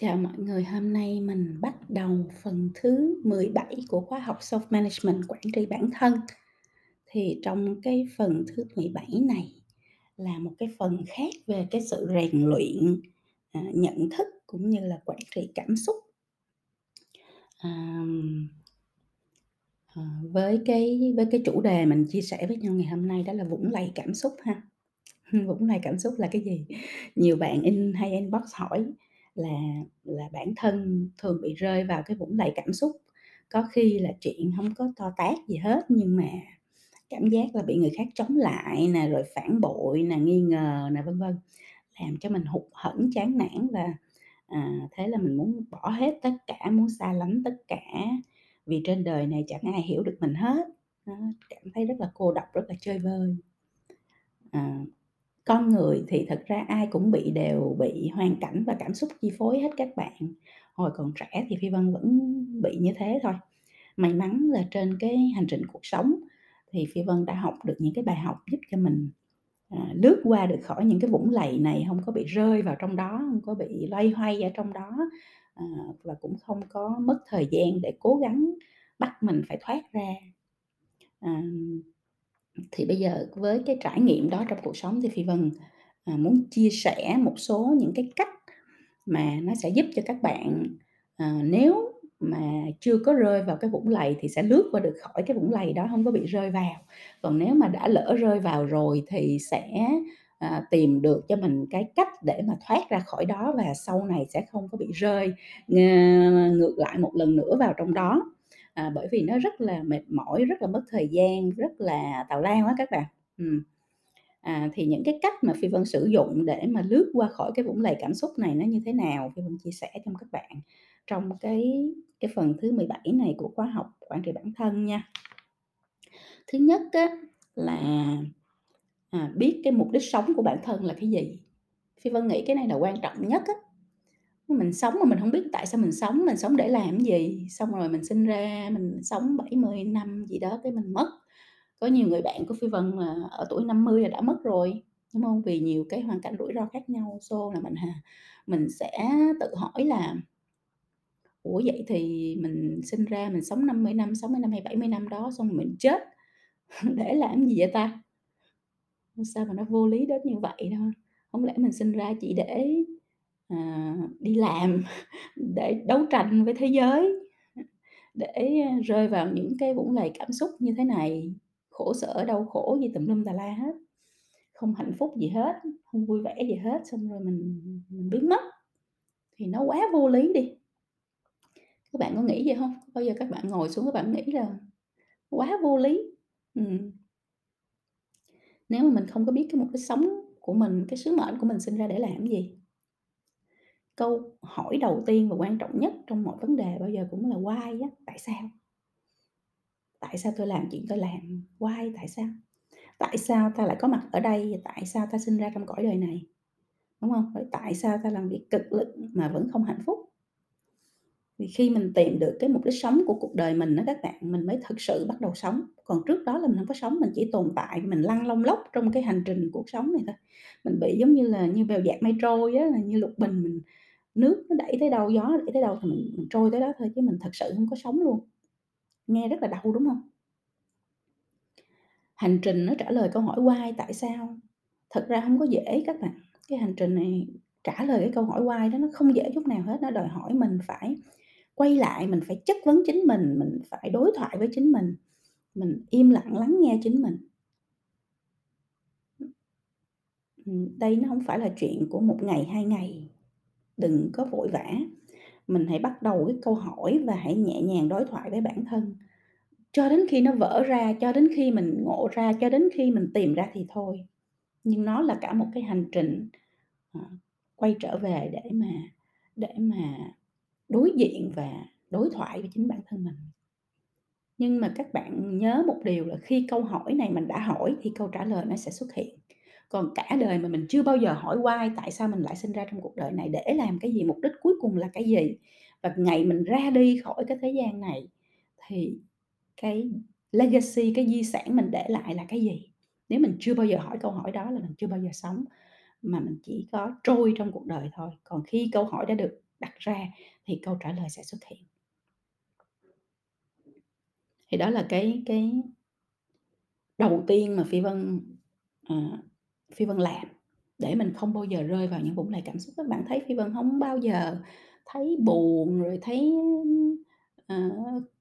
Chào mọi người, hôm nay mình bắt đầu phần thứ 17 của khóa học Self Management, quản trị bản thân. Thì trong cái phần thứ 17 này là một cái phần khác về cái sự rèn luyện nhận thức cũng như là quản trị cảm xúc. Với cái chủ đề mình chia sẻ với nhau ngày hôm nay đó là vũng lầy cảm xúc ha. Vũng lầy cảm xúc là cái gì? Nhiều bạn inbox hỏi là bản thân thường bị rơi vào cái vũng lầy cảm xúc, có khi là chuyện không có to tát gì hết nhưng mà cảm giác là bị người khác chống lại nè, rồi phản bội nè, nghi ngờ nè, vân vân, làm cho mình hụt hẫng, chán nản và thế là mình muốn bỏ hết tất cả, muốn xa lánh tất cả vì trên đời này chẳng ai hiểu được mình hết, cảm thấy rất là cô độc, rất là chơi vơi. Con người thì thật ra ai cũng đều bị hoàn cảnh và cảm xúc chi phối hết các bạn. Hồi còn trẻ thì Phi Vân vẫn bị như thế thôi. May mắn là trên cái hành trình cuộc sống thì Phi Vân đã học được những cái bài học giúp cho mình lướt qua được khỏi những cái vũng lầy này, không có bị rơi vào trong đó, không có bị loay hoay ở trong đó, và cũng không có mất thời gian để cố gắng bắt mình phải thoát ra. Thì bây giờ với cái trải nghiệm đó trong cuộc sống thì Phi Vân muốn chia sẻ một số những cái cách mà nó sẽ giúp cho các bạn, nếu mà chưa có rơi vào cái vũng lầy thì sẽ lướt qua được khỏi cái vũng lầy đó, không có bị rơi vào. Còn nếu mà đã lỡ rơi vào rồi thì sẽ tìm được cho mình cái cách để mà thoát ra khỏi đó và sau này sẽ không có bị rơi ngược lại một lần nữa vào trong đó. Bởi vì nó rất là mệt mỏi, rất là mất thời gian, rất là tào lao á các bạn. Thì những cái cách mà Phi Vân sử dụng để mà lướt qua khỏi cái vũng lầy cảm xúc này nó như thế nào, Phi Vân chia sẻ cho các bạn trong cái phần thứ 17 này của khóa học quản trị bản thân nha. Thứ nhất á, là biết cái mục đích sống của bản thân là cái gì. Phi Vân nghĩ cái này là quan trọng nhất á. Mình sống mà mình không biết tại sao mình sống để làm gì, xong rồi mình sinh ra mình sống 70 năm gì đó cái mình mất. Có nhiều người bạn của Phi Vân là ở tuổi 50 là đã mất rồi, đúng không? Vì nhiều cái hoàn cảnh rủi ro khác nhau, so là mình sẽ tự hỏi là ủa vậy thì mình sinh ra mình sống 50 năm, 60 năm hay 70 năm đó xong rồi mình chết để làm gì vậy ta? Sao mà nó vô lý đến như vậy đâu? Không lẽ mình sinh ra chỉ để đi làm, để đấu tranh với thế giới, để rơi vào những cái vũng lầy cảm xúc như thế này, khổ sở đau khổ gì tùm lum tà la hết, không hạnh phúc gì hết, không vui vẻ gì hết, xong rồi mình biến mất thì nó quá vô lý đi. Các bạn có nghĩ vậy không? Bao giờ các bạn ngồi xuống các bạn nghĩ là quá vô lý. Nếu mà mình không có biết cái mục đích sống của mình, cái sứ mệnh của mình sinh ra để làm gì. Câu hỏi đầu tiên và quan trọng nhất trong mọi vấn đề bao giờ cũng là why á, tại sao? Tại sao tôi làm chuyện tôi làm? Why, tại sao? Tại sao ta lại có mặt ở đây? Tại sao ta sinh ra trong cõi đời này? Đúng không? Tại sao ta làm việc cực lực mà vẫn không hạnh phúc? Thì khi mình tìm được cái mục đích sống của cuộc đời mình đó các bạn, mình mới thực sự bắt đầu sống. Còn trước đó là mình không có sống, mình chỉ tồn tại, mình lăn lông lốc trong cái hành trình cuộc sống này thôi. Mình bị giống như là như bèo dạt mây trôi á, là như lục bình, mình nước nó đẩy tới đâu, gió đẩy tới đâu thì mình trôi tới đó thôi, chứ mình thật sự không có sống luôn. Nghe rất là đau đúng không? Hành trình nó trả lời câu hỏi why, tại sao, thật ra không có dễ các bạn. Cái hành trình này trả lời cái câu hỏi why đó nó không dễ chút nào hết. Nó đòi hỏi mình phải quay lại, mình phải chất vấn chính mình phải đối thoại với chính mình im lặng lắng nghe chính mình. Đây nó không phải là chuyện của một ngày hai ngày, đừng có vội vã. Mình hãy bắt đầu cái câu hỏi và hãy nhẹ nhàng đối thoại với bản thân cho đến khi nó vỡ ra, cho đến khi mình ngộ ra, cho đến khi mình tìm ra thì thôi. Nhưng nó là cả một cái hành trình quay trở về để mà đối diện và đối thoại với chính bản thân mình. Nhưng mà các bạn nhớ một điều là khi câu hỏi này mình đã hỏi thì câu trả lời nó sẽ xuất hiện. Còn cả đời mà mình chưa bao giờ hỏi why, tại sao mình lại sinh ra trong cuộc đời này, để làm cái gì, mục đích cuối cùng là cái gì. Và ngày mình ra đi khỏi cái thế gian này thì cái legacy, cái di sản mình để lại là cái gì. Nếu mình chưa bao giờ hỏi câu hỏi đó là mình chưa bao giờ sống, mà mình chỉ có trôi trong cuộc đời thôi. Còn khi câu hỏi đã được đặt ra thì câu trả lời sẽ xuất hiện. Thì đó là cái đầu tiên mà Phi Vân làm để mình không bao giờ rơi vào những vũng lầy cảm xúc. Các bạn thấy Phi Vân không bao giờ thấy buồn rồi thấy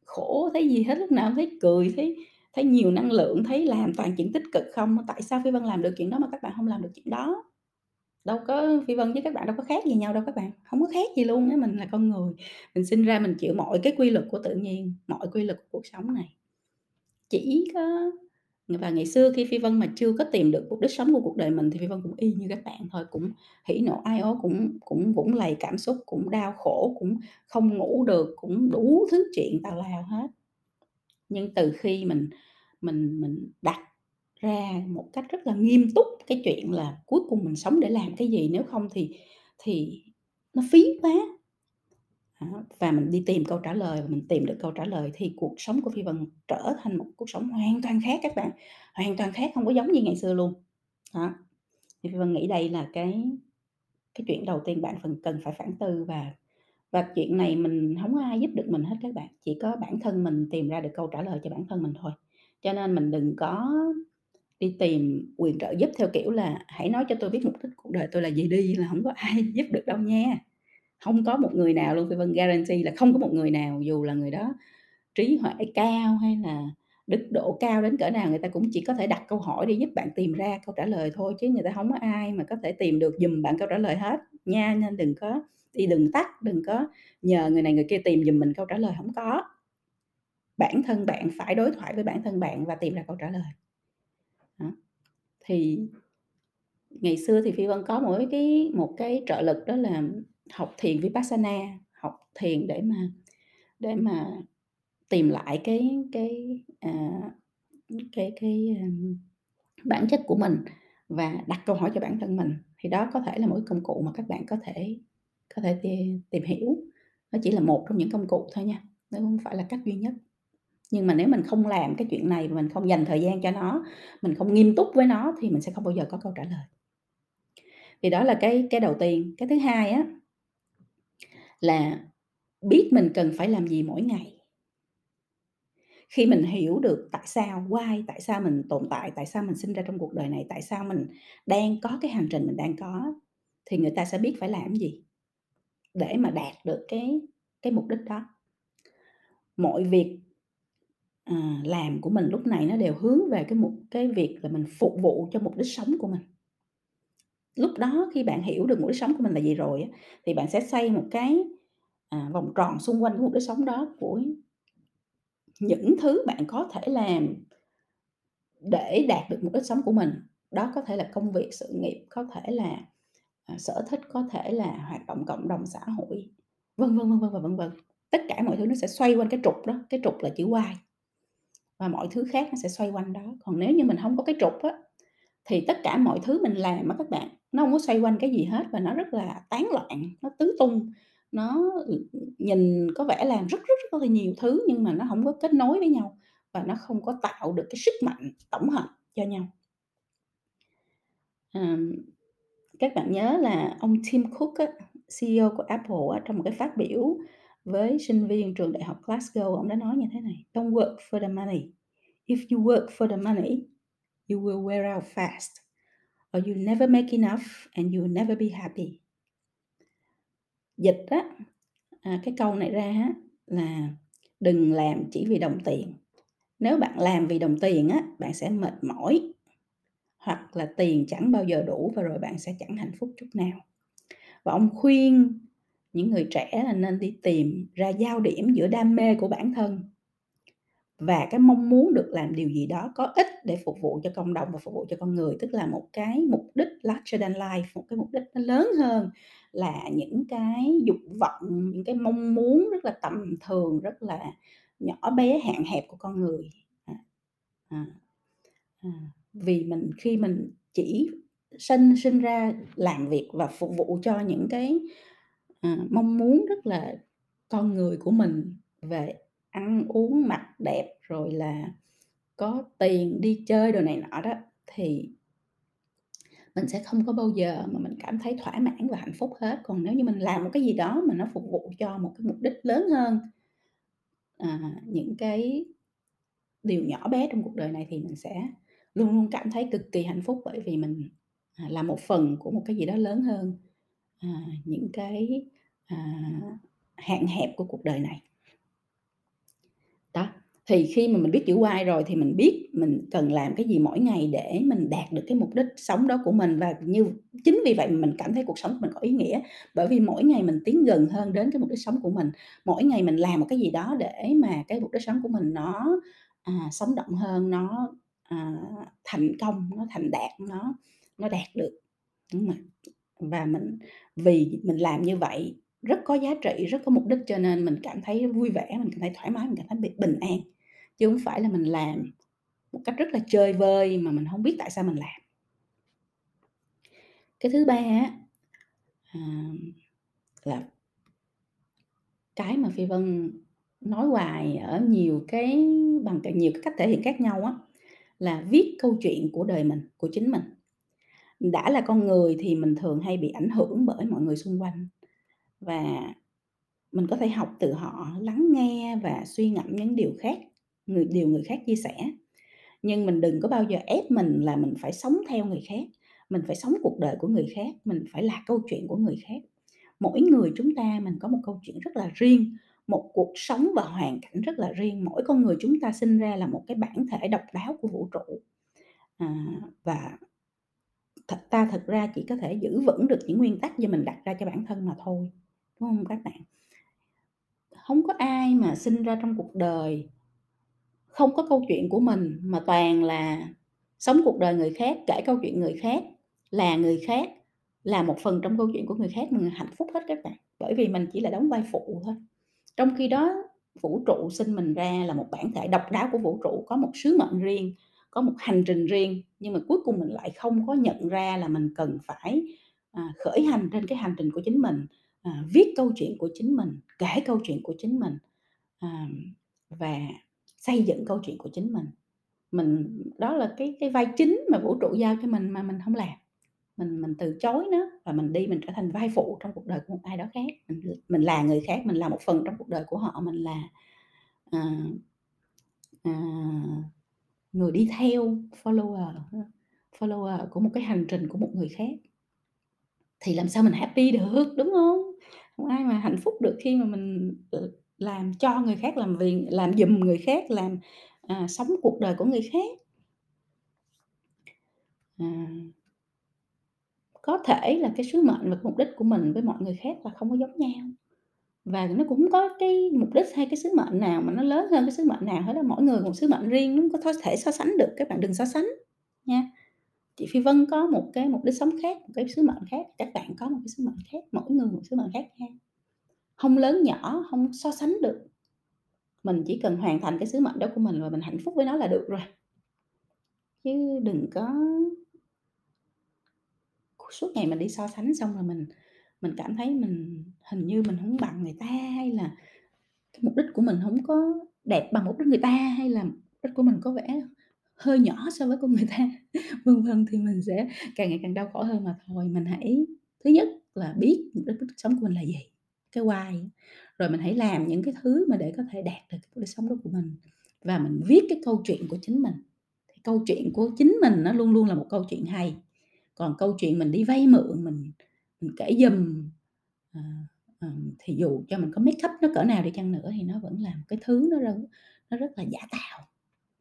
khổ, thấy gì hết, lúc nào thấy cười, thấy nhiều năng lượng, thấy làm toàn chuyện tích cực không. Tại sao Phi Vân làm được chuyện đó mà các bạn không làm được chuyện đó? Đâu có, Phi Vân với các bạn đâu có khác gì nhau đâu các bạn, không có khác gì luôn. Nếu mình là con người, mình sinh ra mình chịu mọi cái quy luật của tự nhiên, mọi quy luật của cuộc sống này. Chỉ có, và ngày xưa khi Phi Vân mà chưa có tìm được mục đích sống của cuộc đời mình thì Phi Vân cũng y như các bạn thôi, cũng hỉ nộ ai ố, cũng vũng lầy cảm xúc, cũng đau khổ, cũng không ngủ được, cũng đủ thứ chuyện tào lao hết. Nhưng từ khi mình đặt ra một cách rất là nghiêm túc cái chuyện là cuối cùng mình sống để làm cái gì, nếu không thì nó phí quá. Và mình đi tìm câu trả lời, và mình tìm được câu trả lời thì cuộc sống của Phi Vân trở thành một cuộc sống hoàn toàn khác các bạn, hoàn toàn khác, không có giống như ngày xưa luôn. Đó. Thì Phi Vân nghĩ đây là cái chuyện đầu tiên bạn cần phải phản tư, và chuyện này mình không có ai giúp được mình hết các bạn, chỉ có bản thân mình tìm ra được câu trả lời cho bản thân mình thôi. Cho nên mình đừng có đi tìm quyền trợ giúp theo kiểu là hãy nói cho tôi biết mục đích cuộc đời tôi là gì đi, là không có ai giúp được đâu nha. Không có một người nào luôn, Phi Vân guarantee là không có một người nào, dù là người đó trí huệ cao hay là đức độ cao đến cỡ nào, người ta cũng chỉ có thể đặt câu hỏi để giúp bạn tìm ra câu trả lời thôi, chứ người ta không có ai mà có thể tìm được giùm bạn câu trả lời hết nha. Nên đừng có đi đường tắt, đừng có nhờ người này người kia tìm giùm mình câu trả lời, không có. Bản thân bạn phải đối thoại với bản thân bạn và tìm ra câu trả lời. Đó. Thì ngày xưa thì Phi Vân có một cái trợ lực, đó là học thiền Vipassana, học thiền để mà tìm lại cái bản chất của mình và đặt câu hỏi cho bản thân mình. Thì đó có thể là một cái công cụ mà các bạn có thể tìm hiểu. Nó chỉ là một trong những công cụ thôi nha, nó không phải là cách duy nhất. Nhưng mà nếu mình không làm cái chuyện này, mình không dành thời gian cho nó, mình không nghiêm túc với nó thì mình sẽ không bao giờ có câu trả lời. Thì đó là cái đầu tiên. Cái thứ hai á là biết mình cần phải làm gì mỗi ngày. Khi mình hiểu được tại sao, why, tại sao mình tồn tại, tại sao mình sinh ra trong cuộc đời này, tại sao mình đang có cái hành trình mình đang có, thì người ta sẽ biết phải làm gì để mà đạt được cái mục đích đó. Mọi việc làm của mình lúc này nó đều hướng về cái việc là mình phục vụ cho mục đích sống của mình. Lúc đó khi bạn hiểu được mục đích sống của mình là gì rồi thì bạn sẽ xây một cái vòng tròn xung quanh mục đích sống đó, của những thứ bạn có thể làm để đạt được mục đích sống của mình. Đó có thể là công việc, sự nghiệp, có thể là sở thích, có thể là hoạt động cộng đồng xã hội, vân vân vân vân và vân vân. Tất cả mọi thứ nó sẽ xoay quanh cái trục đó, cái trục là chữ why, và mọi thứ khác nó sẽ xoay quanh đó. Còn nếu như mình không có cái trục á thì tất cả mọi thứ mình làm á các bạn, nó không có xoay quanh cái gì hết, và nó rất là tán loạn, nó tứ tung, nó nhìn có vẻ làm rất rất rất là nhiều thứ nhưng mà nó không có kết nối với nhau, và nó không có tạo được cái sức mạnh tổng hợp cho nhau. Các bạn nhớ là ông Tim Cook á, CEO của Apple á, trong một cái phát biểu với sinh viên trường đại học Glasgow, ông đã nói như thế này: Don't work for the money. If you work for the money, you will wear out fast, or you never make enough and you will never be happy. Dịch á, cái câu này ra á, là đừng làm chỉ vì đồng tiền. Nếu bạn làm vì đồng tiền á, bạn sẽ mệt mỏi, hoặc là tiền chẳng bao giờ đủ và rồi bạn sẽ chẳng hạnh phúc chút nào. Và ông khuyên những người trẻ là nên đi tìm ra giao điểm giữa đam mê của bản thân và cái mong muốn được làm điều gì đó có ích để phục vụ cho cộng đồng và phục vụ cho con người. Tức là một cái mục đích larger than life, một cái mục đích nó lớn hơn là những cái dục vọng, những cái mong muốn rất là tầm thường, rất là nhỏ bé, hạn hẹp của con người. Vì mình khi mình chỉ sinh ra làm việc và phục vụ cho những cái mong muốn rất là con người của mình về ăn uống mặc đẹp rồi là có tiền đi chơi đồ này nọ đó, thì mình sẽ không có bao giờ mà mình cảm thấy thỏa mãn và hạnh phúc hết. Còn nếu như mình làm một cái gì đó mà nó phục vụ cho một cái mục đích lớn hơn những cái điều nhỏ bé trong cuộc đời này, thì mình sẽ luôn luôn cảm thấy cực kỳ hạnh phúc, bởi vì mình là một phần của một cái gì đó lớn hơn những cái hạn hẹp của cuộc đời này đó. Thì khi mà mình biết chữ why rồi thì mình biết mình cần làm cái gì mỗi ngày để mình đạt được cái mục đích sống đó của mình, và chính vì vậy mình cảm thấy cuộc sống của mình có ý nghĩa, bởi vì mỗi ngày mình tiến gần hơn đến cái mục đích sống của mình, mỗi ngày mình làm một cái gì đó để mà cái mục đích sống của mình nó sống động hơn, nó thành công, nó thành đạt, nó đạt được. Đúng không ạ? Và vì mình làm như vậy rất có giá trị, rất có mục đích, cho nên mình cảm thấy vui vẻ, mình cảm thấy thoải mái, mình cảm thấy bình an, chứ không phải là mình làm một cách rất là chơi vơi mà mình không biết tại sao mình làm. Cái thứ ba là cái mà Phi Vân nói hoài ở nhiều cái, bằng nhiều cái cách thể hiện khác nhau á, là viết câu chuyện của đời mình, của chính mình. Đã là con người thì mình thường hay bị ảnh hưởng bởi mọi người xung quanh, và mình có thể học từ họ, lắng nghe và suy ngẫm những điều người khác chia sẻ. Nhưng mình đừng có bao giờ ép mình là mình phải sống theo người khác, mình phải sống cuộc đời của người khác, mình phải là câu chuyện của người khác. Mỗi người chúng ta mình có một câu chuyện rất là riêng, một cuộc sống và hoàn cảnh rất là riêng. Mỗi con người chúng ta sinh ra là một cái bản thể độc đáo của vũ trụ, và ta thật ra chỉ có thể giữ vững được những nguyên tắc do mình đặt ra cho bản thân mà thôi, đúng không các bạn? Không có ai mà sinh ra trong cuộc đời không có câu chuyện của mình, mà toàn là sống cuộc đời người khác, kể câu chuyện người khác, là người khác, là một phần trong câu chuyện của người khác, mình hạnh phúc hết các bạn. Bởi vì mình chỉ là đóng vai phụ thôi, trong khi đó vũ trụ sinh mình ra là một bản thể độc đáo của vũ trụ, có một sứ mệnh riêng, có một hành trình riêng. Nhưng mà cuối cùng mình lại không có nhận ra là mình cần phải khởi hành trên cái hành trình của chính mình, viết câu chuyện của chính mình, kể câu chuyện của chính mình, và xây dựng câu chuyện của chính mình. Đó là cái vai chính mà vũ trụ giao cho mình mà mình không làm, mình từ chối nó, và mình trở thành vai phụ trong cuộc đời của một ai đó khác. Mình là người khác, mình là một phần trong cuộc đời của họ, mình là người đi theo, follower của một cái hành trình của một người khác. Thì làm sao mình happy được, đúng không? Không ai mà hạnh phúc được khi mà mình làm cho người khác, làm việc, làm giùm người khác, làm sống cuộc đời của người khác. Có thể là cái sứ mệnh và cái mục đích của mình với mọi người khác là không có giống nhau, và nó cũng có cái mục đích hay cái sứ mệnh nào mà nó lớn hơn cái sứ mệnh nào hết đó. Mỗi người một sứ mệnh riêng, nó không có thể so sánh được. Các bạn đừng so sánh nha. Chị Phi Vân có một cái mục đích sống khác, một cái sứ mệnh khác, các bạn có một cái sứ mệnh khác, mỗi người một sứ mệnh khác nha. Không lớn nhỏ, không so sánh được. Mình chỉ cần hoàn thành cái sứ mệnh đó của mình và mình hạnh phúc với nó là được rồi, chứ đừng có suốt ngày mình đi so sánh, xong rồi mình cảm thấy mình hình như mình không bằng người ta, hay là cái mục đích của mình không có đẹp bằng mục đích người ta, hay là mục đích của mình có vẻ hơi nhỏ so với con người ta, vân vân, thì mình sẽ càng ngày càng đau khổ hơn mà thôi. Mình hãy thứ nhất là biết mục đích sống của mình là gì, cái why, rồi mình hãy làm những cái thứ mà để có thể đạt được cái mục đích sống đó của mình, và mình viết cái câu chuyện của chính mình. Thì câu chuyện của chính mình nó luôn luôn là một câu chuyện hay, còn câu chuyện mình đi vay mượn, mình kể giùm thì dù cho mình có make up nó cỡ nào đi chăng nữa thì nó vẫn là một cái thứ nó rất là giả tạo,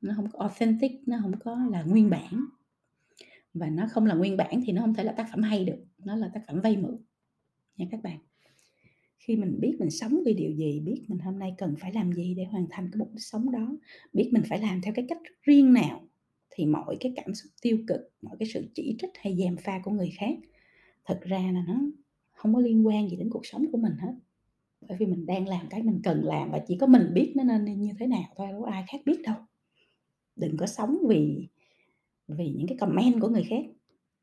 nó không có authentic, nó không có là nguyên bản, và nó không là nguyên bản thì nó không thể là tác phẩm hay được, nó là tác phẩm vay mượn nha các bạn. Khi mình biết mình sống vì điều gì, biết mình hôm nay cần phải làm gì để hoàn thành cái mục đích sống đó, biết mình phải làm theo cái cách riêng nào, thì mọi cái cảm xúc tiêu cực, mọi cái sự chỉ trích hay gièm pha của người khác thật ra là nó không có liên quan gì đến cuộc sống của mình hết, bởi vì mình đang làm cái mình cần làm, và chỉ có mình biết nó nên như thế nào thôi, đâu có ai khác biết đâu. Đừng có sống vì những cái comment của người khác.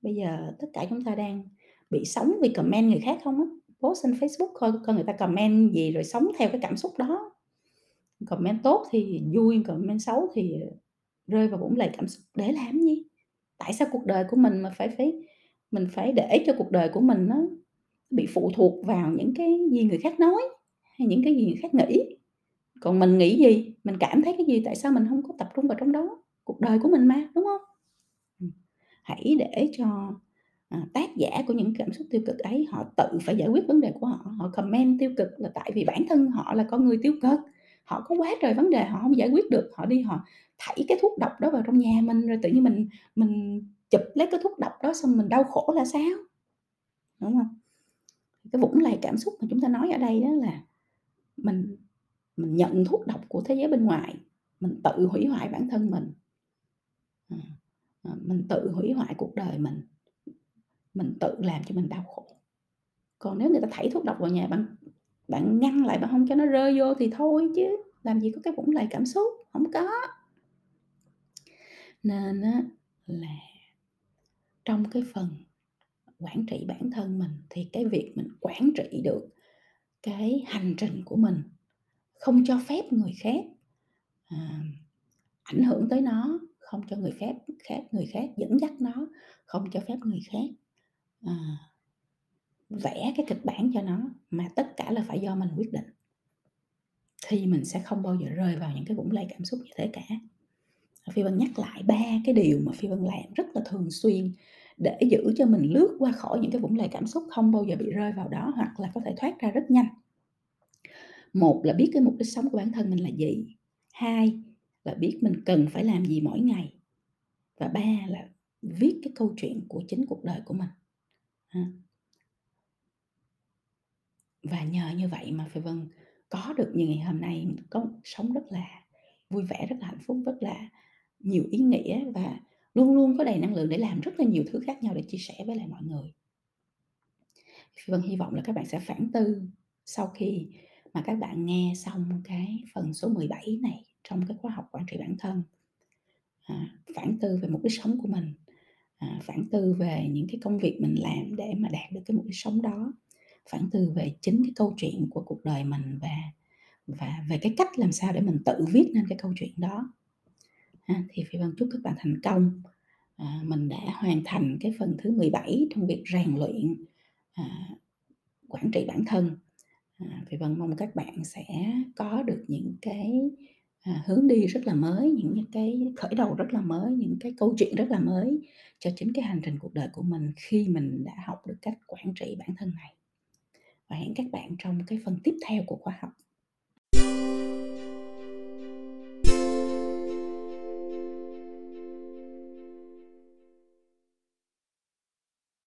Bây giờ tất cả chúng ta đang bị sống vì comment người khác không á. Post trên Facebook coi người ta comment gì rồi sống theo cái cảm xúc đó. Comment tốt thì vui, comment xấu thì rơi vào vũng lầy cảm xúc, để làm gì? Tại sao cuộc đời của mình mà phải phải Mình phải để cho cuộc đời của mình nó bị phụ thuộc vào những cái gì người khác nói hay những cái gì người khác nghĩ. Còn mình nghĩ gì, mình cảm thấy cái gì, tại sao mình không có tập trung vào trong đó? Cuộc đời của mình mà, đúng không? Hãy để cho tác giả của những cảm xúc tiêu cực ấy, họ tự phải giải quyết vấn đề của họ. Họ comment tiêu cực là tại vì bản thân họ là con người tiêu cực, họ có quá trời vấn đề họ không giải quyết được, họ đi họ thảy cái thuốc độc đó vào trong nhà mình, rồi tự nhiên mình chụp lấy cái thuốc độc đó xong mình đau khổ là sao, đúng không? Cái vũng lầy cảm xúc mà chúng ta nói ở đây đó là mình nhận thuốc độc của thế giới bên ngoài, mình tự hủy hoại bản thân mình tự hủy hoại cuộc đời mình tự làm cho mình đau khổ. Còn nếu người ta thảy thuốc độc vào nhà, bạn ngăn lại, bạn không cho nó rơi vô thì thôi, chứ làm gì có cái vũng lầy cảm xúc, không có. Nên là trong cái phần quản trị bản thân mình thì cái việc mình quản trị được cái hành trình của mình, không cho phép người khác ảnh hưởng tới nó, không cho người khác dẫn dắt nó, không cho phép người khác vẽ cái kịch bản cho nó, mà tất cả là phải do mình quyết định, thì mình sẽ không bao giờ rơi vào những cái vũng lầy cảm xúc như thế cả. Phi Vân nhắc lại 3 cái điều mà Phi Vân làm rất là thường xuyên để giữ cho mình lướt qua khỏi những cái vũng lầy cảm xúc, không bao giờ bị rơi vào đó hoặc là có thể thoát ra rất nhanh. 1 là biết cái mục đích sống của bản thân mình là gì. 2 là biết mình cần phải làm gì mỗi ngày. Và 3 là viết cái câu chuyện của chính cuộc đời của mình. Và nhờ như vậy mà Phi Vân có được như ngày hôm nay, có sống rất là vui vẻ, rất là hạnh phúc, rất là nhiều ý nghĩa và luôn luôn có đầy năng lượng để làm rất là nhiều thứ khác nhau để chia sẻ với lại mọi người. Phi Vân hy vọng là các bạn sẽ phản tư sau khi mà các bạn nghe xong cái phần số 17 này trong cái khóa học quản trị bản thân. Phản tư về mục đích sống của mình, phản tư về những cái công việc mình làm để mà đạt được cái mục đích sống đó, phản tư về chính cái câu chuyện của cuộc đời mình và về cái cách làm sao để mình tự viết nên cái câu chuyện đó. Thì Phi Vân chúc các bạn thành công. Mình đã hoàn thành cái phần thứ 17 trong việc rèn luyện quản trị bản thân. Phi Vân mong các bạn sẽ có được những cái hướng đi rất là mới, những cái khởi đầu rất là mới, những cái câu chuyện rất là mới cho chính cái hành trình cuộc đời của mình khi mình đã học được cách quản trị bản thân này. Và hẹn các bạn trong cái phần tiếp theo của khóa học.